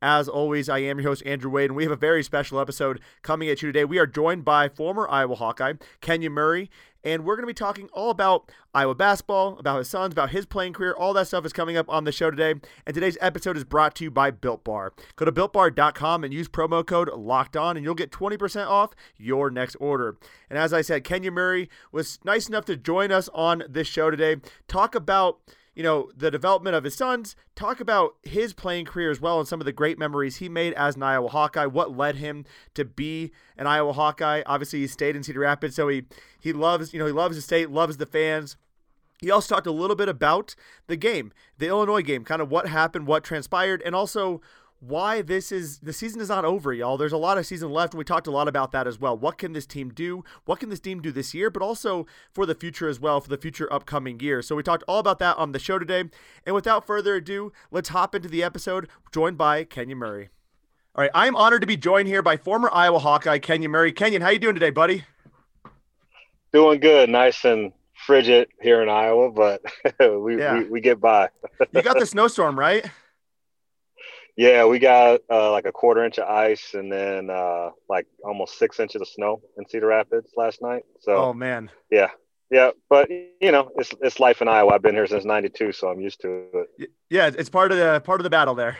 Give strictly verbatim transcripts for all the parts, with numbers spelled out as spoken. As always, I am your host, Andrew Wade, and we have a very special episode coming at you today. We are joined by former Iowa Hawkeye, Kenya Murray, and we're going to be talking all about Iowa basketball, about his sons, about his playing career. All that stuff is coming up on the show today, and today's episode is brought to you by Built Bar. Go to built bar dot com and use promo code LOCKEDON, and you'll get twenty percent off your next order. And as I said, Kenya Murray was nice enough to join us on this show today, talk about you know, the development of his sons, talk about his playing career as well and some of the great memories he made as an Iowa Hawkeye, what led him to be an Iowa Hawkeye. Obviously, he stayed in Cedar Rapids, so he, he loves, you know, he loves the state, loves the fans. He also talked a little bit about the game, the Illinois game, kind of what happened, what transpired, and also why this is the season is not over, y'all. There's a lot of season left, and we talked a lot about that as well. What can this team do? What can this team do this year, but also for the future as well, for the future upcoming year? So we talked all about that on the show today. And without further ado, let's hop into the episode, joined by Kenya Murray. All right, I'm honored to be joined here by former Iowa Hawkeye Kenyon Murray. Kenyon, how you doing today, buddy? Doing good, nice and frigid here in Iowa, but we, yeah. we we get by. You got the snowstorm, right? Yeah, we got uh, like a quarter inch of ice and then uh, like almost six inches of snow in Cedar Rapids last night. So, oh, man. Yeah. Yeah. But, you know, it's it's life in Iowa. I've been here since ninety-two, so I'm used to it. Yeah, it's part of the part of the battle there.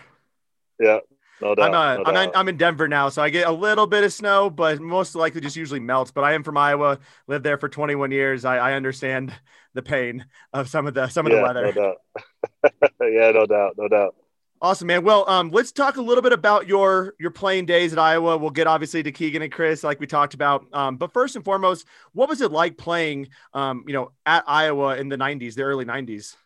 Yeah, no doubt. I'm, uh, no I'm, doubt. In, I'm in Denver now, so I get a little bit of snow, but most likely just usually melts. But I am from Iowa, lived there for twenty-one years. I, I understand the pain of some of the some of yeah, the weather. No doubt. yeah, no doubt. No doubt. Awesome, man. Well, um, let's talk a little bit about your your playing days at Iowa. We'll get obviously to Keegan and Chris, like we talked about. Um, but first and foremost, what was it like playing, um, you know, at Iowa in the nineties, the early nineties?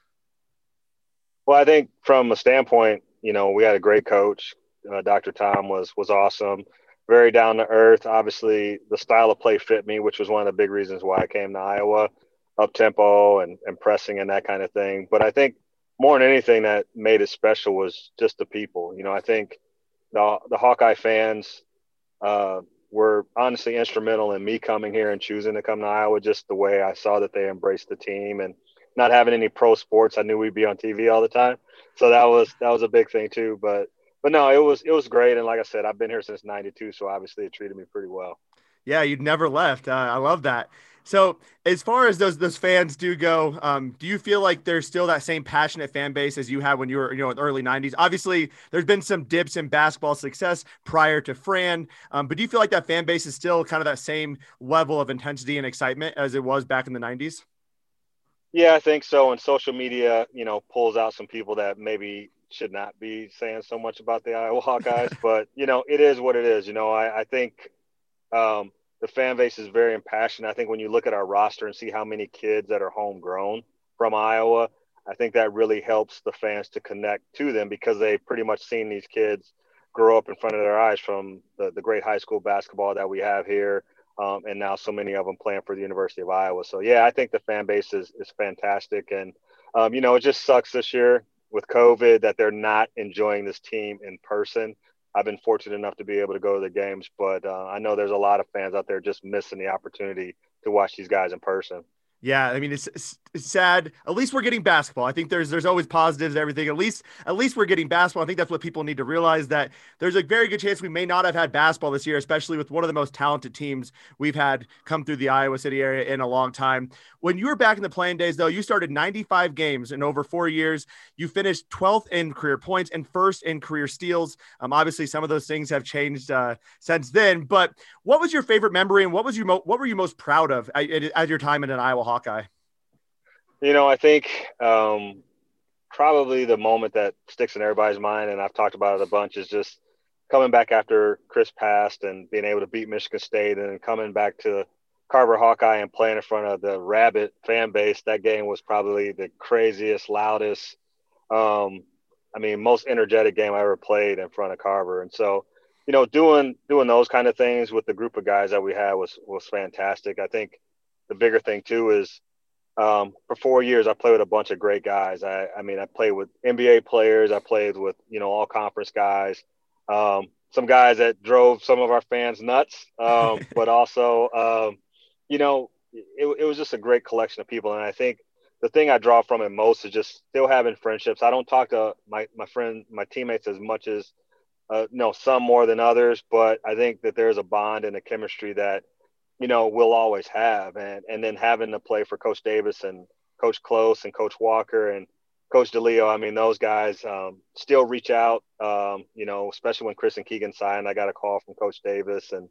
Well, I think from a standpoint, you know, we had a great coach. Uh, Doctor Tom was was awesome, very down to earth. Obviously, the style of play fit me, which was one of the big reasons why I came to Iowa, up tempo and and pressing and that kind of thing. But I think more than anything that made it special was just the people. You know, I think the, the Hawkeye fans uh, were honestly instrumental in me coming here and choosing to come to Iowa, just the way I saw that they embraced the team and not having any pro sports. I knew we'd be on T V all the time. So that was, that was a big thing too, but, but no, it was, it was great. And like I said, I've been here since ninety-two. So obviously it treated me pretty well. Yeah. You'd never left. Uh, I love that. So as far as those those fans do go, um, do you feel like there's still that same passionate fan base as you had when you were, you know, in the early nineties? Obviously, there's been some dips in basketball success prior to Fran, um, but do you feel like that fan base is still kind of that same level of intensity and excitement as it was back in the nineties? Yeah, I think so. And social media, you know, pulls out some people that maybe should not be saying so much about the Iowa Hawkeyes, but, you know, it is what it is. You know, I, I think um, – the fan base is very impassioned. I think when you look at our roster and see how many kids that are homegrown from Iowa, I think that really helps the fans to connect to them because they've pretty much seen these kids grow up in front of their eyes from the, the great high school basketball that we have here. Um, and now so many of them playing for the University of Iowa. So, yeah, I think the fan base is, is fantastic. And, um, you know, it just sucks this year with COVID that they're not enjoying this team in person. I've been fortunate enough to be able to go to the games, but uh, I know there's a lot of fans out there just missing the opportunity to watch these guys in person. Yeah, I mean, it's, it's sad. At least we're getting basketball. I think there's there's always positives to everything. At least at least we're getting basketball. I think that's what people need to realize, that there's a very good chance we may not have had basketball this year, especially with one of the most talented teams we've had come through the Iowa City area in a long time. When you were back in the playing days, though, you started ninety-five games in over four years. You finished twelfth in career points and first in career steals. Um, obviously, some of those things have changed uh, since then. But what was your favorite memory, and what was your mo- what were you most proud of at, at your time in an Iowa Hawkeye? Hawkeye? You know, I think um, probably the moment that sticks in everybody's mind, and I've talked about it a bunch, is just coming back after Chris passed and being able to beat Michigan State and then coming back to Carver Hawkeye and playing in front of the rabid fan base. That game was probably the craziest, loudest, um, I mean, most energetic game I ever played in front of Carver. And so, you know, doing doing those kind of things with the group of guys that we had was was fantastic. I think the bigger thing too is Um, for four years, I played with a bunch of great guys. I, I mean, I played with N B A players. I played with, you know, all conference guys, um, some guys that drove some of our fans nuts. Um, but also, um, you know, it, it was just a great collection of people. And I think the thing I draw from it most is just still having friendships. I don't talk to my, my friend, my teammates as much as, uh, no, some more than others, but I think that there's a bond and a chemistry that, you know, we'll always have. And and then having to play for Coach Davis and Coach Close and Coach Walker and Coach DeLeo, I mean, those guys um, still reach out, um, you know, especially when Chris and Keegan signed, I got a call from Coach Davis. And,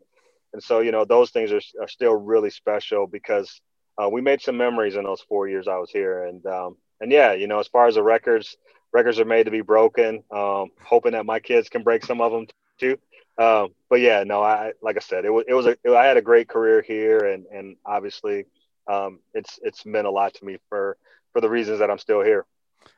and so, you know, those things are, are still really special because uh, we made some memories in those four years I was here. And, um, and yeah, you know, as far as the records, records are made to be broken, um, hoping that my kids can break some of them too. Um, but yeah, no, I, like I said, it was, it was, a, it, I had a great career here and, and obviously, um, it's, it's meant a lot to me for, for the reasons that I'm still here.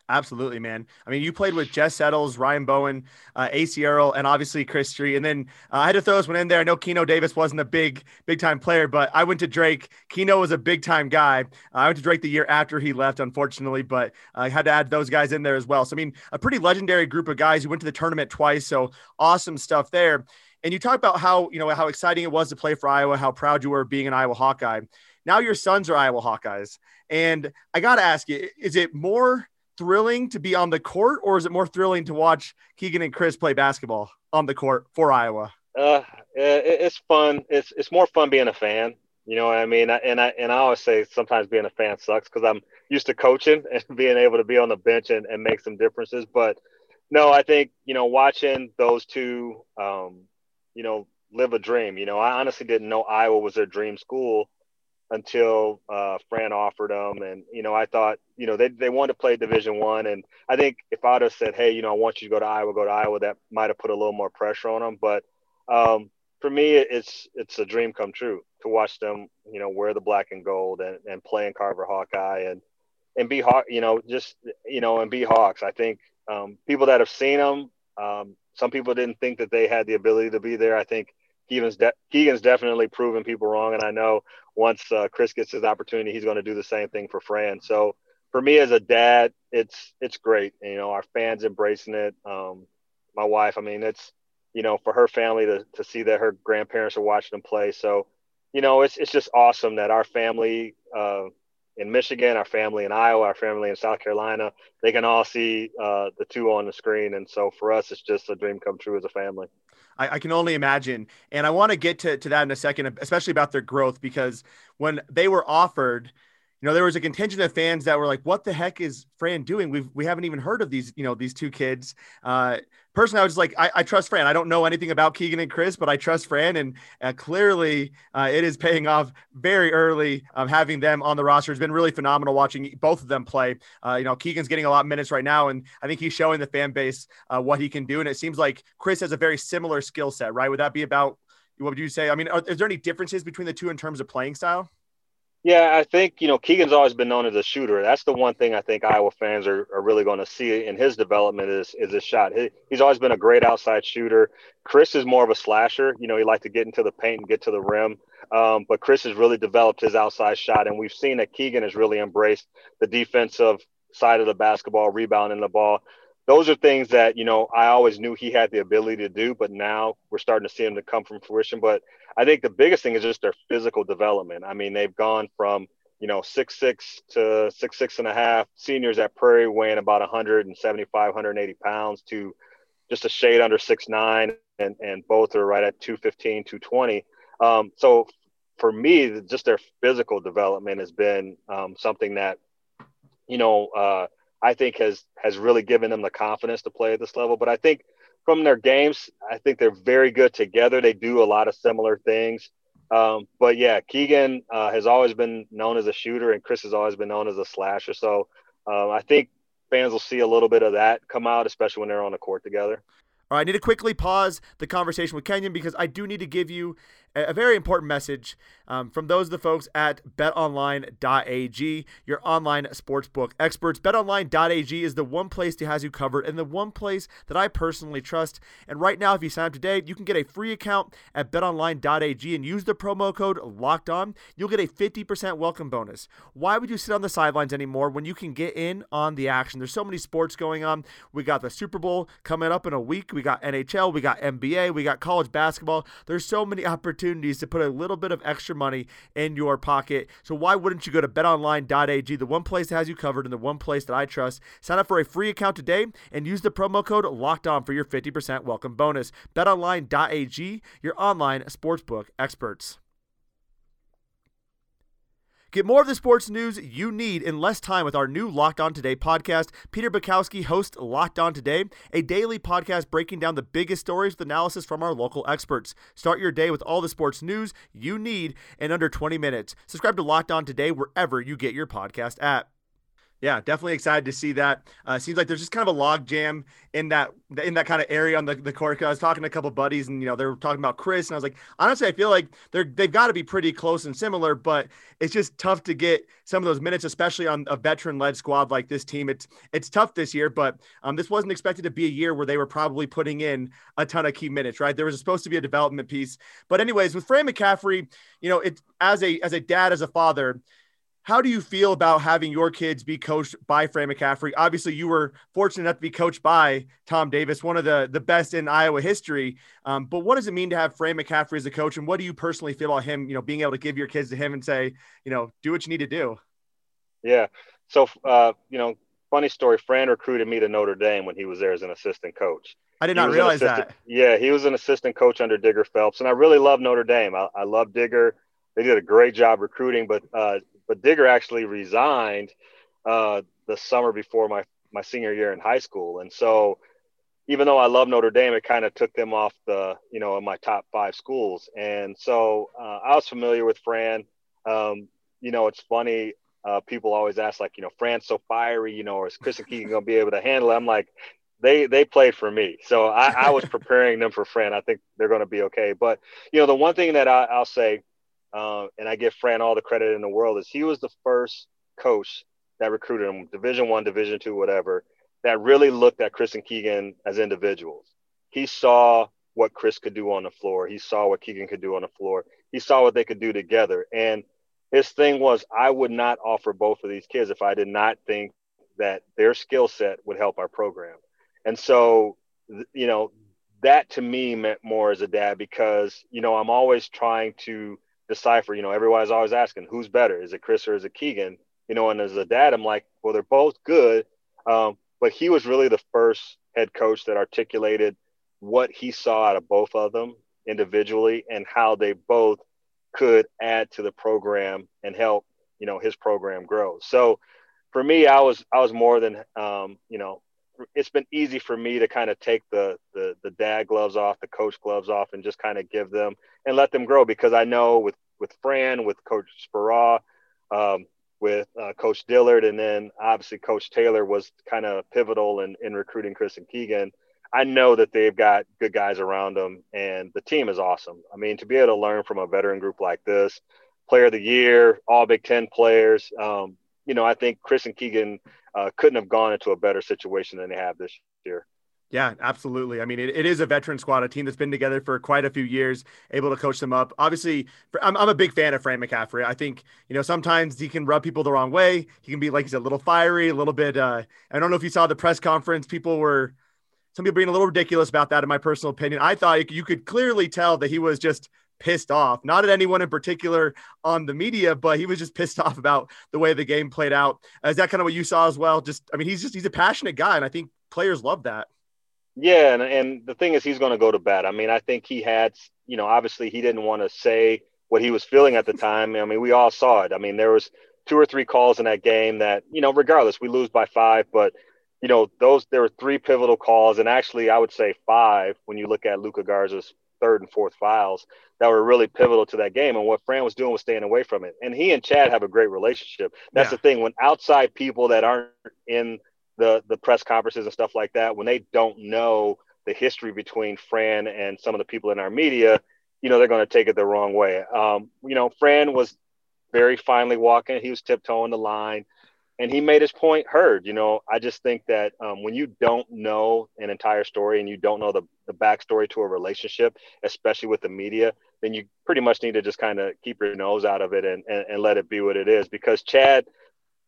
Absolutely, man. I mean, you played with Jess Settles, Ryan Bowen, uh, A C Earl, and obviously Chris Street. And then uh, I had to throw this one in there. I know Keno Davis wasn't a big, big time player, but I went to Drake. Keno was a big time guy. Uh, I went to Drake the year after he left, unfortunately, but I uh, had to add those guys in there as well. So, I mean, a pretty legendary group of guys who went to the tournament twice. So awesome stuff there. And you talk about how, you know, how exciting it was to play for Iowa, how proud you were of being an Iowa Hawkeye. Now your sons are Iowa Hawkeyes. And I got to ask you, is it more thrilling to be on the court, or is it more thrilling to watch Keegan and Chris play basketball on the court for Iowa? Uh, it, it's fun. It's, it's more fun being a fan, you know what I mean? And I, and I always say sometimes being a fan sucks because I'm used to coaching and being able to be on the bench and, and make some differences. But no, I think, you know, watching those two, um, you know, live a dream, you know, I honestly didn't know Iowa was their dream school until uh, Fran offered them. And, you know, I thought, you know, they they wanted to play Division One. And I think if I would have said, hey, you know, I want you to go to Iowa, go to Iowa, that might have put a little more pressure on them. But um, for me, it's it's a dream come true to watch them, you know, wear the black and gold and, and play in Carver Hawkeye and, and be, Haw- you know, just, you know, and be Hawks. I think um, people that have seen them, um, some people didn't think that they had the ability to be there. I think Keegan's, de- Keegan's definitely proven people wrong. And I know once uh, Chris gets his opportunity, he's going to do the same thing for Fran. So for me as a dad, it's, it's great. And, you know, our fans embracing it. Um, my wife, I mean, it's, you know, for her family to, to see that her grandparents are watching them play. So, you know, it's, it's just awesome that our family uh, in Michigan, our family in Iowa, our family in South Carolina, they can all see uh, the two on the screen. And so for us, it's just a dream come true as a family. I, I can only imagine. And I want to get to, to that in a second, especially about their growth, because when they were offered, you know, there was a contingent of fans that were like, what the heck is Fran doing? We've, we haven't even heard of these, you know, these two kids. Uh, personally, I was like, I, I trust Fran. I don't know anything about Keegan and Chris, but I trust Fran. And uh, clearly uh, it is paying off very early. Um, having them on the roster has been really phenomenal watching both of them play. Uh, you know, Keegan's getting a lot of minutes right now, and I think he's showing the fan base uh, what he can do. And it seems like Chris has a very similar skill set, right? Would that be about, what would you say? I mean, are, is there any differences between the two in terms of playing style? Yeah, I think, you know, Keegan's always been known as a shooter. That's the one thing I think Iowa fans are, are really going to see in his development is is his shot. He, he's always been a great outside shooter. Chris is more of a slasher. You know, he likes to get into the paint and get to the rim. Um, but Chris has really developed his outside shot, and we've seen that Keegan has really embraced the defensive side of the basketball, rebounding the ball. Those are things that, you know, I always knew he had the ability to do, but now we're starting to see him to come from fruition. But I think the biggest thing is just their physical development. I mean, they've gone from, you know, six six to six, six and a half seniors at Prairie weighing about one seventy-five, one eighty pounds to just a shade under six nine, and, and both are right at two fifteen, two twenty. Um, so for me, just their physical development has been um, something that, you know, uh, I think has, has really given them the confidence to play at this level. But I think from their games, I think they're very good together. They do a lot of similar things. Um, but yeah, Keegan uh, has always been known as a shooter, and Chris has always been known as a slasher. So um, I think fans will see a little bit of that come out, especially when they're on the court together. All right, I need to quickly pause the conversation with Kenyon because I do need to give you a very important message. um, from those of the folks at bet online dot a g, your online sportsbook experts. bet online dot a g is the one place that has you covered and the one place that I personally trust. And right now, if you sign up today, you can get a free account at bet online dot a g and use the promo code LOCKEDON. You'll get a fifty percent welcome bonus. Why would you sit on the sidelines anymore when you can get in on the action? There's so many sports going on. We got the Super Bowl coming up in a week. We got N H L. We got N B A. We got college basketball. There's so many opportunities to put a little bit of extra money in your pocket. So why wouldn't you go to bet online dot a g, the one place that has you covered and the one place that I trust? Sign up for a free account today and use the promo code LOCKEDON for your fifty percent welcome bonus. bet online dot a g, your online sportsbook experts. Get more of the sports news you need in less time with our new Locked On Today podcast. Peter Bukowski hosts Locked On Today, a daily podcast breaking down the biggest stories with analysis from our local experts. Start your day with all the sports news you need in under twenty minutes. Subscribe to Locked On Today wherever you get your podcast at. Yeah, definitely excited to see that. Uh, seems like there's just kind of a log jam in that in that kind of area on the, the court. I was talking to a couple of buddies, and you know they were talking about Chris, and I was like, honestly, I feel like they're they've got to be pretty close and similar, but it's just tough to get some of those minutes, especially on a veteran-led squad like this team. It's it's tough this year, but um, this wasn't expected to be a year where they were probably putting in a ton of key minutes, right? There was supposed to be a development piece, but anyways, with Fran McCaffrey, you know, it as a as a dad, as a father. How do you feel about having your kids be coached by Fran McCaffrey? Obviously, you were fortunate enough to be coached by Tom Davis, one of the, the best in Iowa history. Um, but what does it mean to have Fran McCaffrey as a coach? And what do you personally feel about him, you know, being able to give your kids to him and say, you know, do what you need to do? Yeah. So, uh, you know, funny story, Fran recruited me to Notre Dame when he was there as an assistant coach. I did not realize that. Yeah. He was an assistant coach under Digger Phelps. And I really love Notre Dame. I, I love Digger. They did a great job recruiting, but, uh, But Digger actually resigned uh, the summer before my, my senior year in high school. And so even though I love Notre Dame, it kind of took them off the, you know, in my top five schools. And so uh, I was familiar with Fran. Um, you know, it's funny. Uh, people always ask like, you know, Fran's so fiery, you know, or is Chris and Keegan going to be able to handle it? I'm like, they, they played for me. So I, I was preparing them for Fran. I think they're going to be okay. But, you know, the one thing that I, I'll say, Uh, and I give Fran all the credit in the world, is he was the first coach that recruited him, Division One, Division Two, whatever, that really looked at Chris and Keegan as individuals. He saw what Chris could do on the floor. He saw what Keegan could do on the floor. He saw what they could do together. And his thing was, I would not offer both of these kids if I did not think that their skill set would help our program. And so, you know, that to me meant more as a dad because, you know, I'm always trying to decipher, you know, everybody's always asking who's better, is it Chris or is it Keegan, you know, and as a dad, I'm like, well, they're both good. Um, but he was really the first head coach that articulated what he saw out of both of them individually and how they both could add to the program and help, you know, his program grow. So for me, I was, I was more than, um, you know, it's been easy for me to kind of take the, the, the dad gloves off, the coach gloves off, and just kind of give them and let them grow. Because I know with, with Fran, with Coach Sparrow, um, with uh, Coach Dillard, and then obviously Coach Taylor was kind of pivotal in, in recruiting Chris and Keegan. I know that they've got good guys around them, and the team is awesome. I mean, to be able to learn from a veteran group like this, player of the year, all Big Ten players, um, you know, I think Chris and Keegan uh, couldn't have gone into a better situation than they have this year. Yeah, absolutely. I mean, it, it is a veteran squad, a team that's been together for quite a few years, able to coach them up. Obviously, for, I'm, I'm a big fan of Fran McCaffrey. I think, you know, sometimes he can rub people the wrong way. He can be, like you said, a little fiery, a little bit. Uh, I don't know if you saw the press conference. People were, some people being a little ridiculous about that, in my personal opinion. I thought you could clearly tell that he was just pissed off, not at anyone in particular on the media, but he was just pissed off about the way the game played out. Is that kind of what you saw as well? Just, I mean, he's just, he's a passionate guy, and I think players love that. Yeah. And, and the thing is, he's going to go to bat. I mean, I think he had, you know, obviously he didn't want to say what he was feeling at the time. I mean, we all saw it. I mean, there was two or three calls in that game that, you know, regardless, we lose by five, but you know, those, there were three pivotal calls. And actually I would say five, when you look at Luka Garza's third and fourth fouls that were really pivotal to that game. And what Fran was doing was staying away from it. And he and Chad have a great relationship. That's yeah. the thing. When outside people that aren't in the, the press conferences and stuff like that, when they don't know the history between Fran and some of the people in our media, you know, they're going to take it the wrong way. Um, you know, Fran was very finely walking. He was tiptoeing the line, and he made his point heard. You know, I just think that um, when you don't know an entire story and you don't know the, the backstory to a relationship, especially with the media, then you pretty much need to just kind of keep your nose out of it and, and, and let it be what it is, because Chad,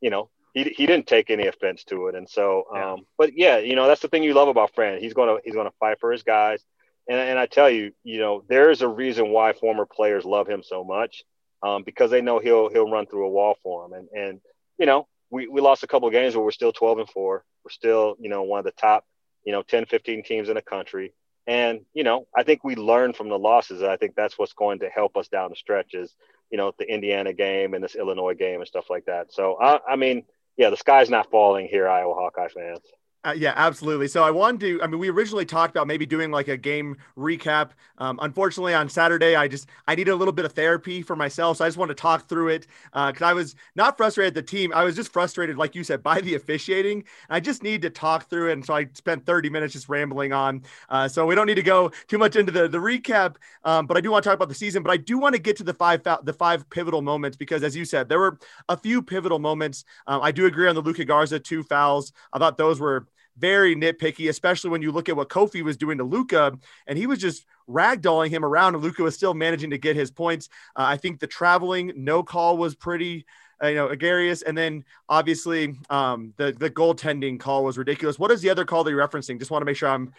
you know, he he didn't take any offense to it. And so, um, yeah. but yeah, you know, that's the thing you love about Fran. He's going to, he's going to fight for his guys. And, and I tell you, you know, there's a reason why former players love him so much, um, because they know he'll, he'll run through a wall for him. And, and, you know, we, we lost a couple of games where we're still twelve and four. We're still, you know, one of the top, you know, ten, fifteen teams in the country. And, you know, I think we learned from the losses. And I think that's what's going to help us down the stretch is, you know, the Indiana game and this Illinois game and stuff like that. So, I, I mean, yeah, the sky's not falling here, Iowa Hawkeye fans. Uh, yeah, absolutely. So I wanted to, I mean, we originally talked about maybe doing like a game recap. Um, unfortunately on Saturday, I just, I needed a little bit of therapy for myself. So I just wanted to talk through it. Uh, cause I was not frustrated at the team. I was just frustrated, like you said, by the officiating. I just need to talk through it. And so I spent thirty minutes just rambling on. Uh, so we don't need to go too much into the, the recap. Um, but I do want to talk about the season, but I do want to get to the five, the five pivotal moments, because as you said, there were a few pivotal moments. Um, I do agree on the Luka Garza two fouls. I thought those were very nitpicky, especially when you look at what Kofi was doing to Luka, and he was just ragdolling him around, and Luka was still managing to get his points. Uh, I think the traveling no call was pretty, uh, you know, egregious. And then obviously um, the, the goaltending call was ridiculous. What is the other call that you're referencing? Just want to make sure I'm.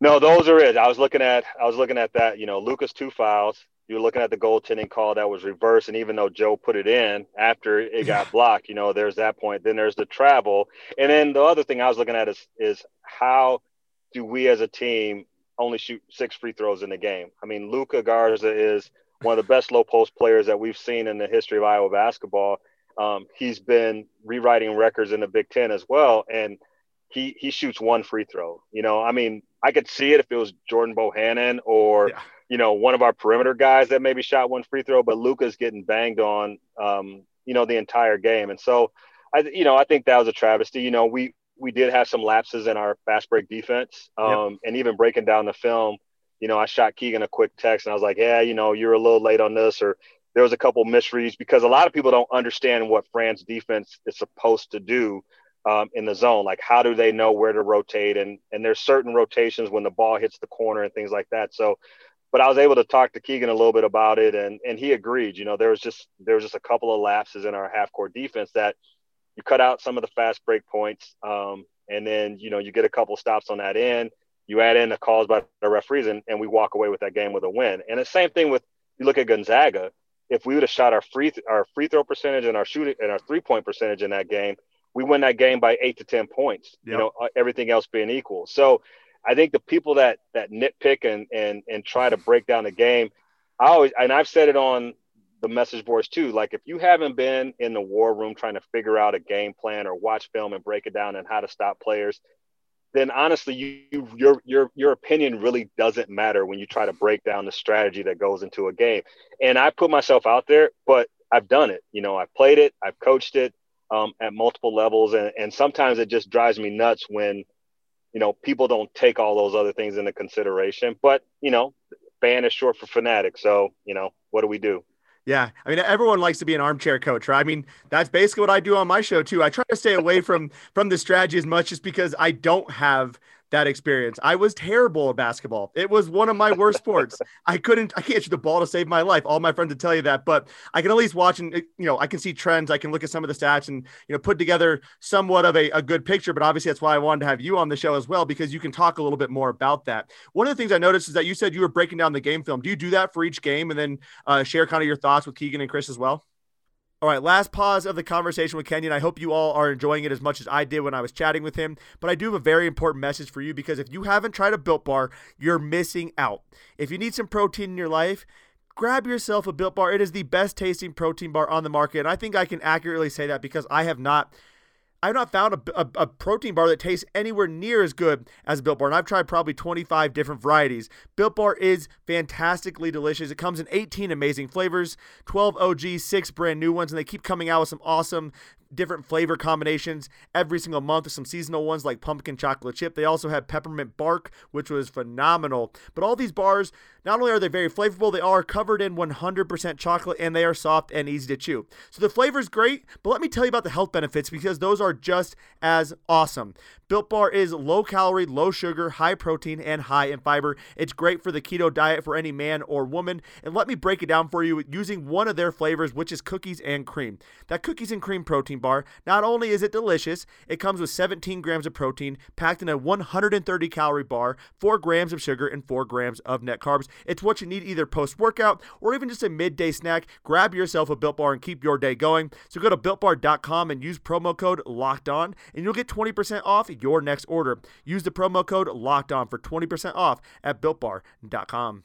No, those are it. I was looking at, I was looking at that, you know, Luka's two fouls. You're looking at the goaltending call that was reversed. And even though Joe put it in after it got blocked, you know, there's that point. Then there's the travel. And then the other thing I was looking at is, is how do we as a team only shoot six free throws in the game? I mean, Luka Garza is one of the best low post players that we've seen in the history of Iowa basketball. Um, he's been rewriting records in the Big Ten as well. And he, he shoots one free throw. You know, I mean, I could see it if it was Jordan Bohannon or, yeah. you know, one of our perimeter guys that maybe shot one free throw, but Luka's getting banged on, um, you know, the entire game. And so, I, you know, I think that was a travesty. You know, we, we did have some lapses in our fast break defense, um, yep. and even breaking down the film, you know, I shot Keegan a quick text and I was like, yeah, you know, you're a little late on this, or there was a couple misreads, because a lot of people don't understand what Fran's defense is supposed to do um, in the zone. Like, how do they know where to rotate? And, and there's certain rotations when the ball hits the corner and things like that. So, but I was able to talk to Keegan a little bit about it, and and he agreed. You know, there was just there was just a couple of lapses in our half-court defense that you cut out some of the fast break points, um, and then, you know, you get a couple stops on that end. You add in the calls by the referees, and, and we walk away with that game with a win. And the same thing with, you look at Gonzaga. If we would have shot our free th- our free throw percentage and our shooting and our three-point percentage in that game, we win that game by eight to ten points. Yep. You know, everything else being equal. So I think the people that, that nitpick and, and, and try to break down the game, I always, and I've said it on the message boards too, like, if you haven't been in the war room trying to figure out a game plan or watch film and break it down and how to stop players, then honestly, you, you your, your, your opinion really doesn't matter when you try to break down the strategy that goes into a game. And I put myself out there, but I've done it. You know, I've played it, I've coached it um, at multiple levels. And, and sometimes it just drives me nuts when, you know, people don't take all those other things into consideration. But, you know, fan is short for fanatic. So, you know, what do we do? Yeah. I mean, everyone likes to be an armchair coach, right? I mean, that's basically what I do on my show too. I try to stay away from, from the strategy as much, just because I don't have that experience. I was terrible at basketball. It was one of my worst sports. I couldn't, I can't shoot the ball to save my life. All my friends would tell you that, but I can at least watch and, you know, I can see trends. I can look at some of the stats and, you know, put together somewhat of a, a good picture. But obviously that's why I wanted to have you on the show as well, because you can talk a little bit more about that. One of the things I noticed is that you said you were breaking down the game film. Do you do that for each game and then uh, share kind of your thoughts with Keegan and Chris as well? All right, last pause of the conversation with Kenyon. I hope you all are enjoying it as much as I did when I was chatting with him, but I do have a very important message for you, because if you haven't tried a Built Bar, you're missing out. If you need some protein in your life, grab yourself a Built Bar. It is the best tasting protein bar on the market, and I think I can accurately say that because I have not I've not found a, a, a protein bar that tastes anywhere near as good as Built Bar, and I've tried probably twenty-five different varieties. Built Bar is fantastically delicious. It comes in eighteen amazing flavors, twelve O Gs, six brand new ones, and they keep coming out with some awesome different flavor combinations every single month. There's some seasonal ones like pumpkin chocolate chip. They also have peppermint bark, which was phenomenal. But all these bars, not only are they very flavorful, they are covered in one hundred percent chocolate, and they are soft and easy to chew. So the flavor's great, but let me tell you about the health benefits, because those are just as awesome. Built Bar is low calorie, low sugar, high protein, and high in fiber. It's great for the keto diet for any man or woman. And let me break it down for you using one of their flavors, which is cookies and cream. That cookies and cream protein bar, not only is it delicious, it comes with seventeen grams of protein packed in a one hundred thirty calorie bar, four grams of sugar, and four grams of net carbs. It's what you need either post-workout or even just a midday snack. Grab yourself a Built Bar and keep your day going. So go to built bar dot com and use promo code LOCKEDON, and you'll get twenty percent off your next order. Use the promo code LOCKEDON for twenty percent off at built bar dot com.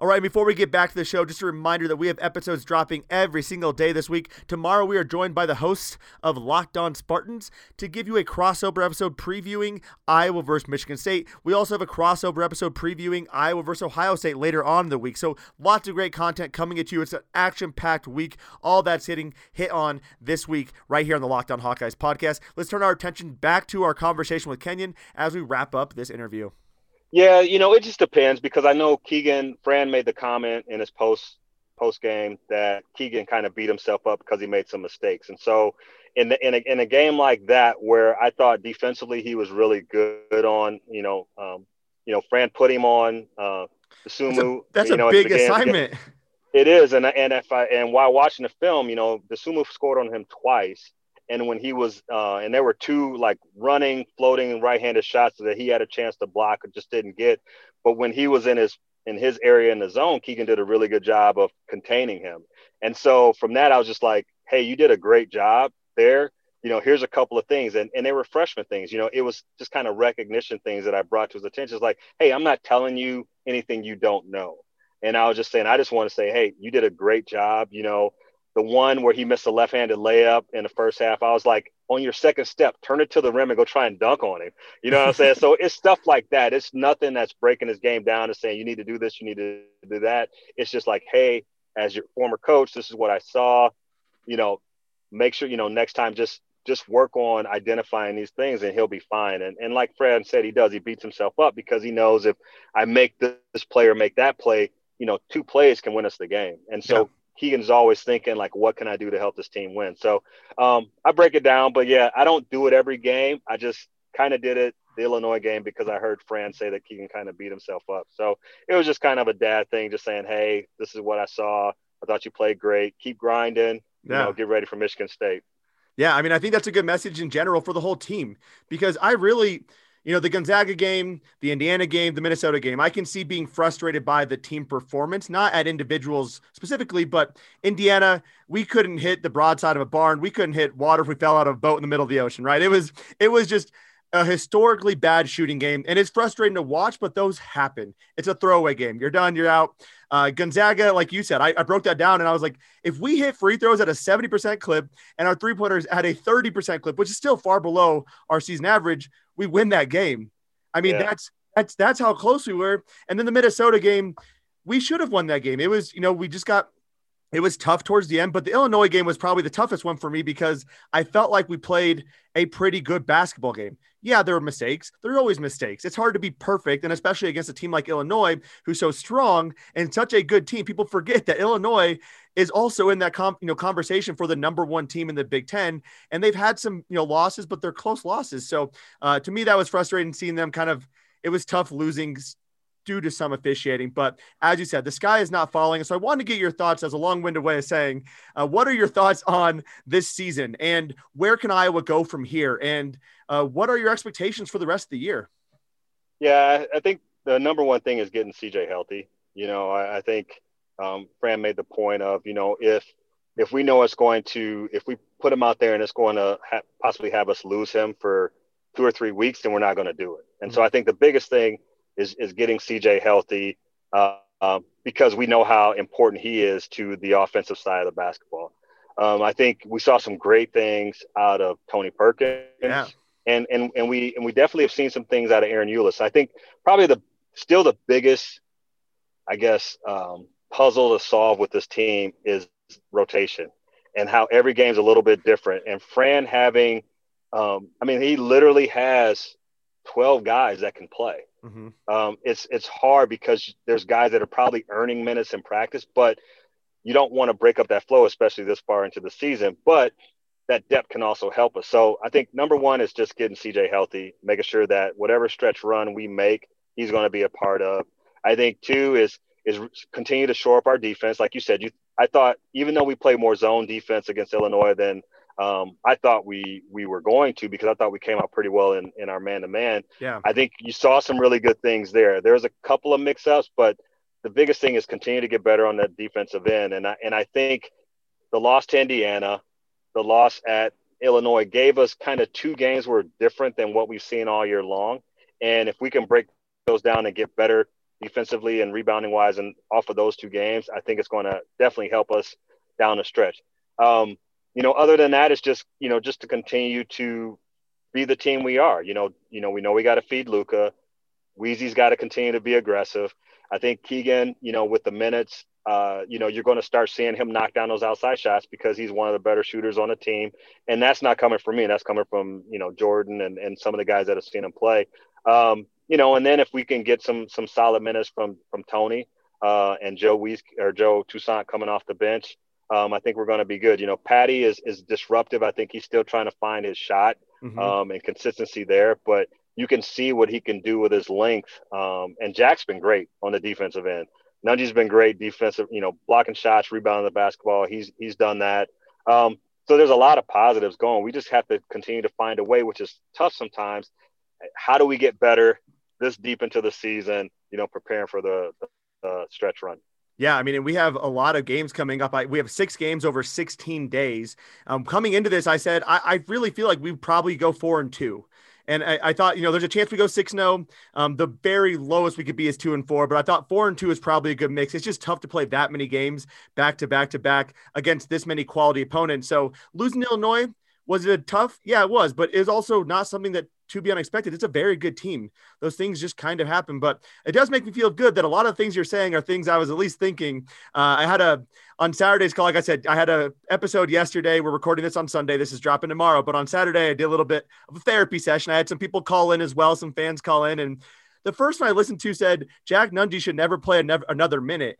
All right, before we get back to the show, just a reminder that we have episodes dropping every single day this week. Tomorrow, we are joined by the hosts of Locked On Spartans to give you a crossover episode previewing Iowa versus Michigan State. We also have a crossover episode previewing Iowa versus Ohio State later on in the week. So lots of great content coming at you. It's an action-packed week. All that's hitting hit on this week right here on the Locked On Hawkeyes podcast. Let's turn our attention back to our conversation with Kenyon as we wrap up this interview. Yeah, you know, it just depends, because I know Keegan, Fran made the comment in his post post game that Keegan kind of beat himself up because he made some mistakes. And so in the in a, in a game like that, where I thought defensively he was really good on, you know, um, you know, Fran put him on uh, Sumu. That's a, that's you know, a big assignment. Against, it is, and and if I and while watching the film, you know, the Sumu scored on him twice. And when he was, uh, and there were two like running, floating, right-handed shots that he had a chance to block, or just didn't get. But when he was in his in his area in the zone, Keegan did a really good job of containing him. And so from that, I was just like, "Hey, you did a great job there. You know, here's a couple of things," and and they were freshman things. You know, it was just kind of recognition things that I brought to his attention. It's like, "Hey, I'm not telling you anything you don't know." And I was just saying, I just want to say, "Hey, you did a great job." You know. The one where he missed a left-handed layup in the first half, I was like, on your second step, turn it to the rim and go try and dunk on him. You know what I'm saying? So it's stuff like that. It's nothing that's breaking his game down and saying, you need to do this, you need to do that. It's just like, hey, as your former coach, this is what I saw. You know, make sure, you know, next time just just work on identifying these things and he'll be fine. And and like Fred said, he does. He beats himself up because he knows if I make this play or make that play, you know, two plays can win us the game. And so yeah. – Keegan's always thinking, like, what can I do to help this team win? So um, I break it down. But, yeah, I don't do it every game. I just kind of did it the Illinois game because I heard Fran say that Keegan kind of beat himself up. So it was just kind of a dad thing, just saying, hey, this is what I saw. I thought you played great. Keep grinding. Yeah. You know, get ready for Michigan State. Yeah, I mean, I think that's a good message in general for the whole team, because I really – you know, the Gonzaga game, the Indiana game, the Minnesota game, I can see being frustrated by the team performance, not at individuals specifically, but Indiana, we couldn't hit the broadside of a barn. We couldn't hit water if we fell out of a boat in the middle of the ocean, right? It was, it was just a historically bad shooting game, and it's frustrating to watch, but those happen. It's a throwaway game. You're done. You're out. Uh, Gonzaga, like you said, I, I broke that down, and I was like, if we hit free throws at a seventy percent clip and our three-pointers at a thirty percent clip, which is still far below our season average, we win that game. I mean, yeah. that's, that's, that's how close we were. And then the Minnesota game, we should have won that game. It was, you know, we just got, it was tough towards the end, but the Illinois game was probably the toughest one for me because I felt like we played a pretty good basketball game. Yeah, there were mistakes. There are always mistakes. It's hard to be perfect. And especially against a team like Illinois, who's so strong and such a good team, people forget that Illinois is also in that com- you know, conversation for the number one team in the Big Ten. And they've had some, you know, losses, but they're close losses. So uh, to me, that was frustrating seeing them kind of, it was tough losing due to some officiating. But as you said, the sky is not falling. So I wanted to get your thoughts as a long-winded way of saying, uh, what are your thoughts on this season and where can Iowa go from here? And uh, what are your expectations for the rest of the year? Yeah, I think the number one thing is getting C J healthy. You know, I, I think um, Fran made the point of, you know, if, if we know it's going to, if we put him out there and it's going to ha- possibly have us lose him for two or three weeks, then we're not going to do it. And mm-hmm. so I think the biggest thing Is, is getting C J healthy uh, uh, because we know how important he is to the offensive side of the basketball. Um, I think we saw some great things out of Tony Perkins, yeah. and and and we and we definitely have seen some things out of Ahron Ulis. I think probably the still the biggest, I guess, um, puzzle to solve with this team is rotation and how every game's a little bit different. And Fran having, um, I mean, he literally has twelve guys that can play. Mm-hmm. Um, it's it's hard because there's guys that are probably earning minutes in practice, but you don't want to break up that flow, especially this far into the season, but that depth can also help us. So I think number one is just getting C J healthy, making sure that whatever stretch run we make, he's going to be a part of. I think two is, is continue to shore up our defense. Like you said, you, I thought, even though we play more zone defense against Illinois than um, I thought we, we were going to, because I thought we came out pretty well in, in our man to man. Yeah. I think you saw some really good things there. There's a couple of mix ups, but the biggest thing is continue to get better on that defensive end. And I, and I think the loss to Indiana, the loss at Illinois gave us kind of two games were different than what we've seen all year long. And if we can break those down and get better defensively and rebounding wise and off of those two games, I think it's going to definitely help us down the stretch. Um, you know, other than that, it's just, you know, just to continue to be the team we are, you know, you know, we know we got to feed Luka. Weezy's got to continue to be aggressive. I think Keegan, you know, with the minutes, uh, you know, you're going to start seeing him knock down those outside shots because he's one of the better shooters on the team. And that's not coming from me. That's coming from, you know, Jordan and, and some of the guys that have seen him play. Um, you know, and then if we can get some some solid minutes from from Tony uh, and Joe Weez or Joe Toussaint coming off the bench, um, I think we're going to be good. You know, Patty is is disruptive. I think he's still trying to find his shot mm-hmm. um, and consistency there, but you can see what he can do with his length. Um, and Jack's been great on the defensive end. Nunge's been great defensive, you know, blocking shots, rebounding the basketball. He's, he's done that. Um, so there's a lot of positives going. We just have to continue to find a way, which is tough sometimes. How do we get better this deep into the season, you know, preparing for the uh, stretch run? Yeah, I mean, and we have a lot of games coming up. I, we have six games over sixteen days. Um, coming into this, I said, I, I really feel like we probably go four and two. And I, I thought, you know, there's a chance we go six and oh. Um, the very lowest we could be is two and four, but I thought four and two is probably a good mix. It's just tough to play that many games back to back to back against this many quality opponents. So losing to Illinois, was it tough? Yeah, it was, but it's also not something that to be unexpected. It's a very good team. Those things just kind of happen, but it does make me feel good that a lot of things you're saying are things I was at least thinking. Uh, I had a, on Saturday's call, like I said, I had a episode yesterday. We're recording this on Sunday. This is dropping tomorrow, but on Saturday I did a little bit of a therapy session. I had some people call in as well. Some fans call in. And the first one I listened to said, Jack Nunge should never play another minute.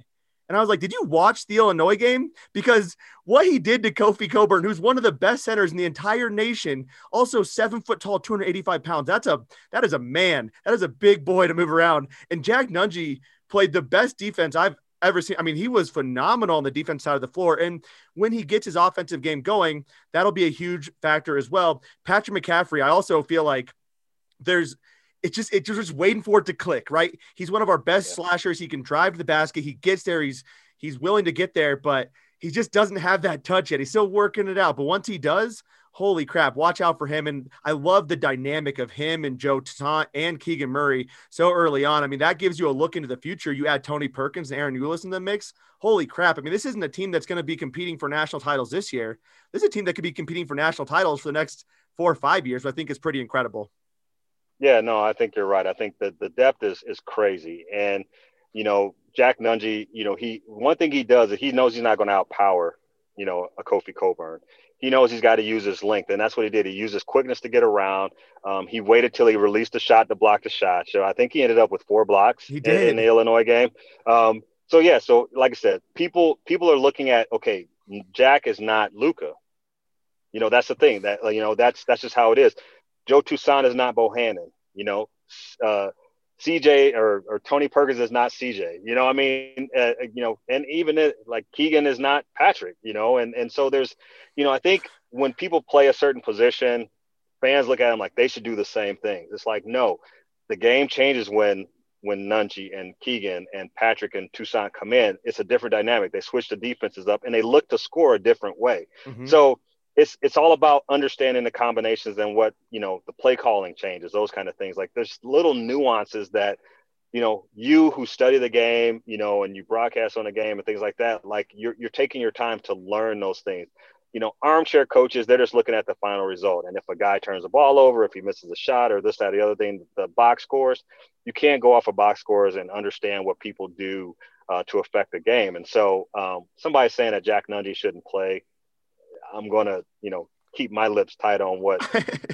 And I was like, did you watch the Illinois game? Because what he did to Kofi Coburn, who's one of the best centers in the entire nation, also seven foot tall, two hundred eighty-five pounds. That's a, that is a man. That is a big boy to move around. And Jack Nunge played the best defense I've ever seen. I mean, he was phenomenal on the defense side of the floor. And when he gets his offensive game going, that'll be a huge factor as well. Patrick McCaffrey, I also feel like there's, It's just it's just waiting for it to click, right? He's one of our best yeah. slashers. He can drive to the basket. He gets there. He's he's willing to get there, but he just doesn't have that touch yet. He's still working it out. But once he does, holy crap, watch out for him. And I love the dynamic of him and Joe Toussaint and Keegan Murray so early on. I mean, that gives you a look into the future. You add Tony Perkins and Ahron Ulis in the mix. Holy crap. I mean, this isn't a team that's going to be competing for national titles this year. This is a team that could be competing for national titles for the next four or five years, which I think is pretty incredible. Yeah, no, I think you're right. I think that the depth is is crazy. And, you know, Jack Nunge, you know, he one thing he does is he knows he's not going to outpower, you know, a Kofi Coburn. He knows he's got to use his length. And that's what he did. He used his quickness to get around. Um, he waited till he released the shot to block the shot. So I think he ended up with four blocks in, in the Illinois game. Um, so, yeah, so like I said, people people are looking at, OK, Jack is not Luka. You know, that's the thing that, you know, that's that's just how it is. Joe Toussaint is not Bohannon, you know, uh, C J or, or Tony Perkins is not C J, you know, I mean, uh, you know, and even it, like Keegan is not Patrick, you know, and, and so there's, you know, I think when people play a certain position, fans look at them like they should do the same thing. It's like, no, the game changes when, when Nunge and Keegan and Patrick and Toussaint come in. It's a different dynamic. They switch the defenses up and they look to score a different way. Mm-hmm. So It's it's all about understanding the combinations and what, you know, the play calling changes, those kind of things. Like there's little nuances that, you know, you who study the game, you know, and you broadcast on the game and things like that, like you're you're taking your time to learn those things. you know, armchair coaches, they're just looking at the final result. And if a guy turns the ball over, if he misses a shot or this, that, or the other thing, the box scores, you can't go off of box scores and understand what people do uh, to affect the game. And so um, somebody saying that Jack Nunge shouldn't play, I'm going to, you know, keep my lips tight on what,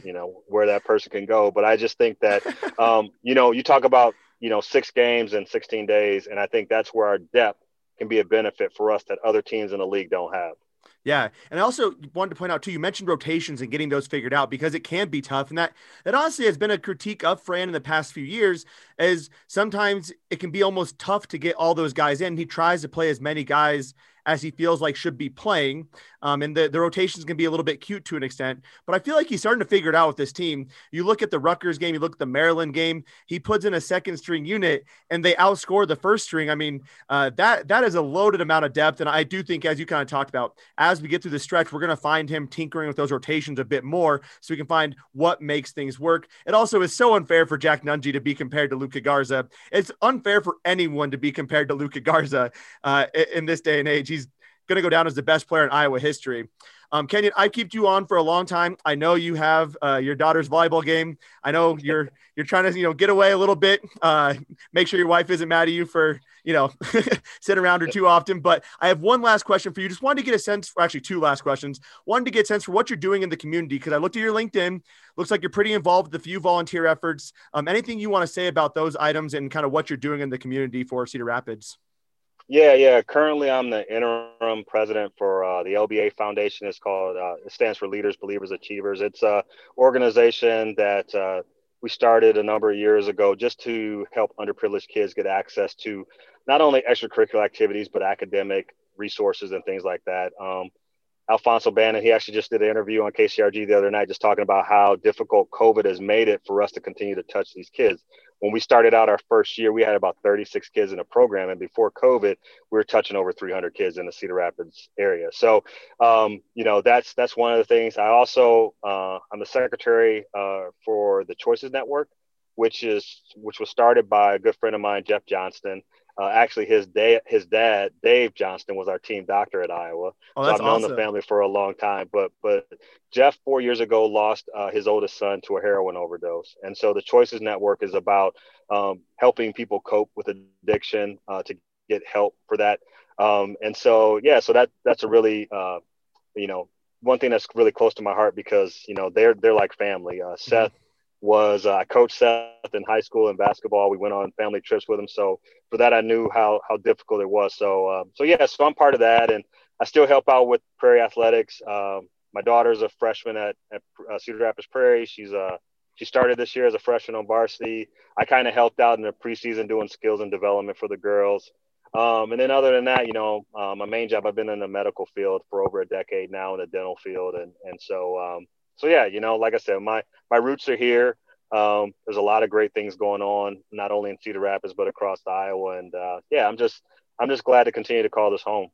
you know, where that person can go. But I just think that, um, you know, you talk about, you know, six games in sixteen days. And I think that's where our depth can be a benefit for us that other teams in the league don't have. Yeah. And I also wanted to point out too, you mentioned rotations and getting those figured out, because it can be tough. And that, that honestly has been a critique of Fran in the past few years, as sometimes it can be almost tough to get all those guys in. He tries to play as many guys as he feels like should be playing. Um, and the, the rotations can be a little bit cute to an extent, but I feel like he's starting to figure it out with this team. You look at the Rutgers game, you look at the Maryland game, he puts in a second string unit and they outscore the first string. I mean, uh, that, that is a loaded amount of depth. And I do think, as you kind of talked about, as we get through the stretch, we're going to find him tinkering with those rotations a bit more so we can find what makes things work. It also is so unfair for Jack Nunge to be compared to Luka Garza. It's unfair for anyone to be compared to Luka Garza uh, in this day and age. He's going to go down as the best player in Iowa history. Um, Kenyon, I kept you on for a long time. I know you have uh, your daughter's volleyball game. I know you're you're trying to, you know, get away a little bit. Uh, make sure your wife isn't mad at you for, you know, sitting around her too often. But I have one last question for you. Just wanted to get a sense for, actually two last questions. Wanted to get a sense for what you're doing in the community, because I looked at your LinkedIn. Looks like you're pretty involved with a few volunteer efforts. Um, anything you want to say about those items and kind of what you're doing in the community for Cedar Rapids? Yeah, yeah. Currently, I'm the interim president for uh, the L B A Foundation. It's called, uh, it stands for Leaders, Believers, Achievers. It's an organization that uh, we started a number of years ago just to help underprivileged kids get access to not only extracurricular activities, but academic resources and things like that. Um, Alfonso Bannon, he actually just did an interview on K C R G the other night, just talking about how difficult COVID has made it for us to continue to touch these kids. When we started out our first year, we had about thirty-six kids in a program. And before COVID, we were touching over three hundred kids in the Cedar Rapids area. So, um, you know, that's that's one of the things. I also, uh, I'm the secretary uh, for the Choices Network, which is which was started by a good friend of mine, Jeff Johnston. Uh, actually, his day, his dad, Dave Johnston, was our team doctor at Iowa. Oh, that's so I've known awesome. The family for a long time. But but Jeff, four years ago, lost uh, his oldest son to a heroin overdose. And so the Choices Network is about um, helping people cope with addiction uh, to get help for that. Um, and so, yeah, so that that's a really, uh, you know, one thing that's really close to my heart, because, you know, they're they're like family. Uh, Seth. Mm-hmm. was I uh, coached Seth in high school in basketball. We went on family trips with him. So for that, I knew how how difficult it was. So, um, so yeah, so I'm part of that. And I still help out with Prairie Athletics. Um, my daughter's a freshman at, at uh, Cedar Rapids Prairie. She's uh, she started this year as a freshman on varsity. I kind of helped out in the preseason doing skills and development for the girls. Um, and then other than that, you know, uh, my main job, I've been in the medical field for over a decade now, in the dental field. And, and so, um, So, yeah, you know, like I said, my, my roots are here. Um, there's a lot of great things going on, not only in Cedar Rapids, but across Iowa. And, uh, yeah, I'm just I'm just glad to continue to call this home.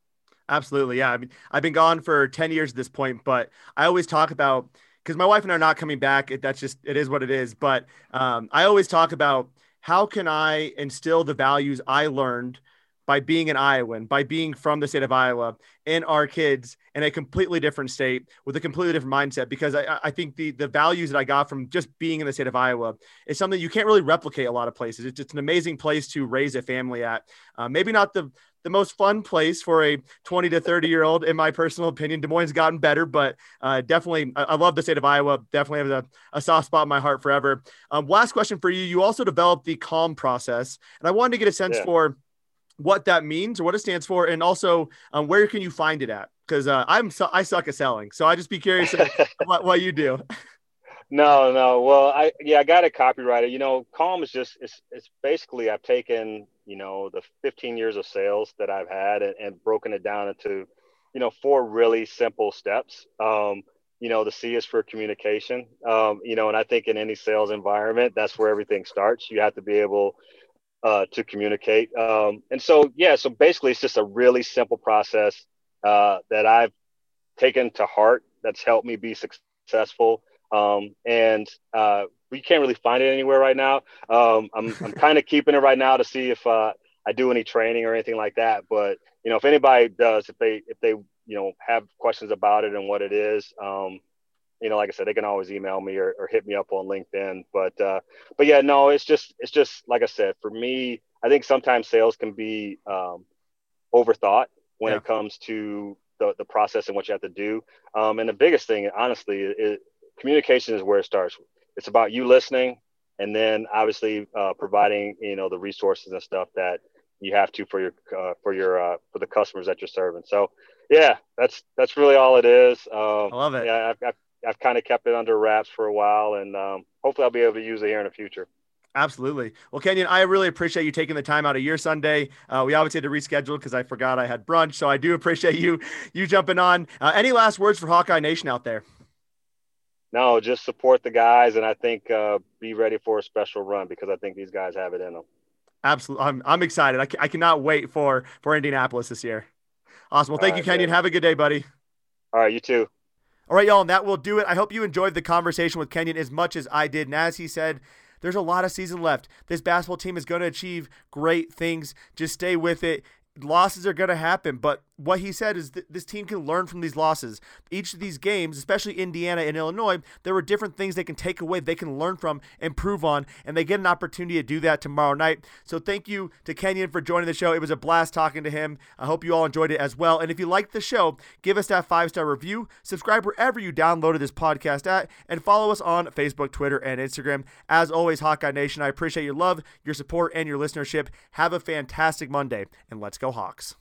Absolutely. Yeah. I mean, I've been gone for ten years at this point, but I always talk about, because my wife and I are not coming back. It, that's just it is what it is. But um, I always talk about, how can I instill the values I learned by being an Iowan, by being from the state of Iowa, and our kids in a completely different state with a completely different mindset? Because I, I think the, the values that I got from just being in the state of Iowa is something you can't really replicate a lot of places. It's just an amazing place to raise a family at. Uh, maybe not the, the most fun place for a twenty to thirty year old, in my personal opinion. Des Moines has gotten better, but uh, definitely, I, I love the state of Iowa. Definitely have a, a soft spot in my heart forever. Um, last question for you. You also developed the CALM process, and I wanted to get a sense yeah. for what that means or what it stands for, and also um, where can you find it at? Because uh, I'm su- I suck at selling, so I just be curious about what, what you do. No, no. Well, I yeah, I got it copyrighted. You know, CALM is just it's it's basically I've taken you know the fifteen years of sales that I've had and, and broken it down into you know four really simple steps. Um, you know, the C is for communication. Um, you know, and I think in any sales environment, that's where everything starts. You have to be able Uh, to communicate. Um, and so, yeah, so basically it's just a really simple process uh, that I've taken to heart that's helped me be successful. Um, and uh, we can't really find it anywhere right now. Um, I'm, I'm kind of keeping it right now to see if uh, I do any training or anything like that. But, you know, if anybody does, if they, if they you know, have questions about it and what it is, um, you know, like I said, they can always email me or, or hit me up on LinkedIn. But, uh, but yeah, no, it's just, it's just, like I said, for me, I think sometimes sales can be um, overthought when yeah. it comes to the, the process and what you have to do. Um, and the biggest thing, honestly, is communication is where it starts. It's about you listening and then obviously uh, providing, you know, the resources and stuff that you have to for your, uh, for your, uh, for the customers that you're serving. So yeah, that's, that's really all it is. Um, I love it. Yeah, I've, I've, I've kind of kept it under wraps for a while, and um, hopefully I'll be able to use it here in the future. Absolutely. Well, Kenyon, I really appreciate you taking the time out of your Sunday. Uh, we obviously had to reschedule because I forgot I had brunch. So I do appreciate you, you jumping on. Uh, any last words for Hawkeye Nation out there? No, just support the guys. And I think uh, be ready for a special run, because I think these guys have it in them. Absolutely. I'm, I'm excited. I, c- I cannot wait for, for Indianapolis this year. Awesome. Well, thank you, Kenyon. Have a good day, buddy. All right. You too. All right, y'all, and that will do it. I hope you enjoyed the conversation with Kenyon as much as I did. And as he said, there's a lot of season left. This basketball team is going to achieve great things. Just stay with it. Losses are going to happen, but what he said is th- this team can learn from these losses. Each of these games, especially Indiana and Illinois, there were different things they can take away, they can learn from, improve on, and they get an opportunity to do that tomorrow night. So thank you to Kenyon for joining the show. It was a blast talking to him. I hope you all enjoyed it as well. And if you liked the show, give us that five-star review, subscribe wherever you downloaded this podcast at, and follow us on Facebook, Twitter, and Instagram. As always, Hawkeye Nation, I appreciate your love, your support, and your listenership. Have a fantastic Monday, and let's go Hawks.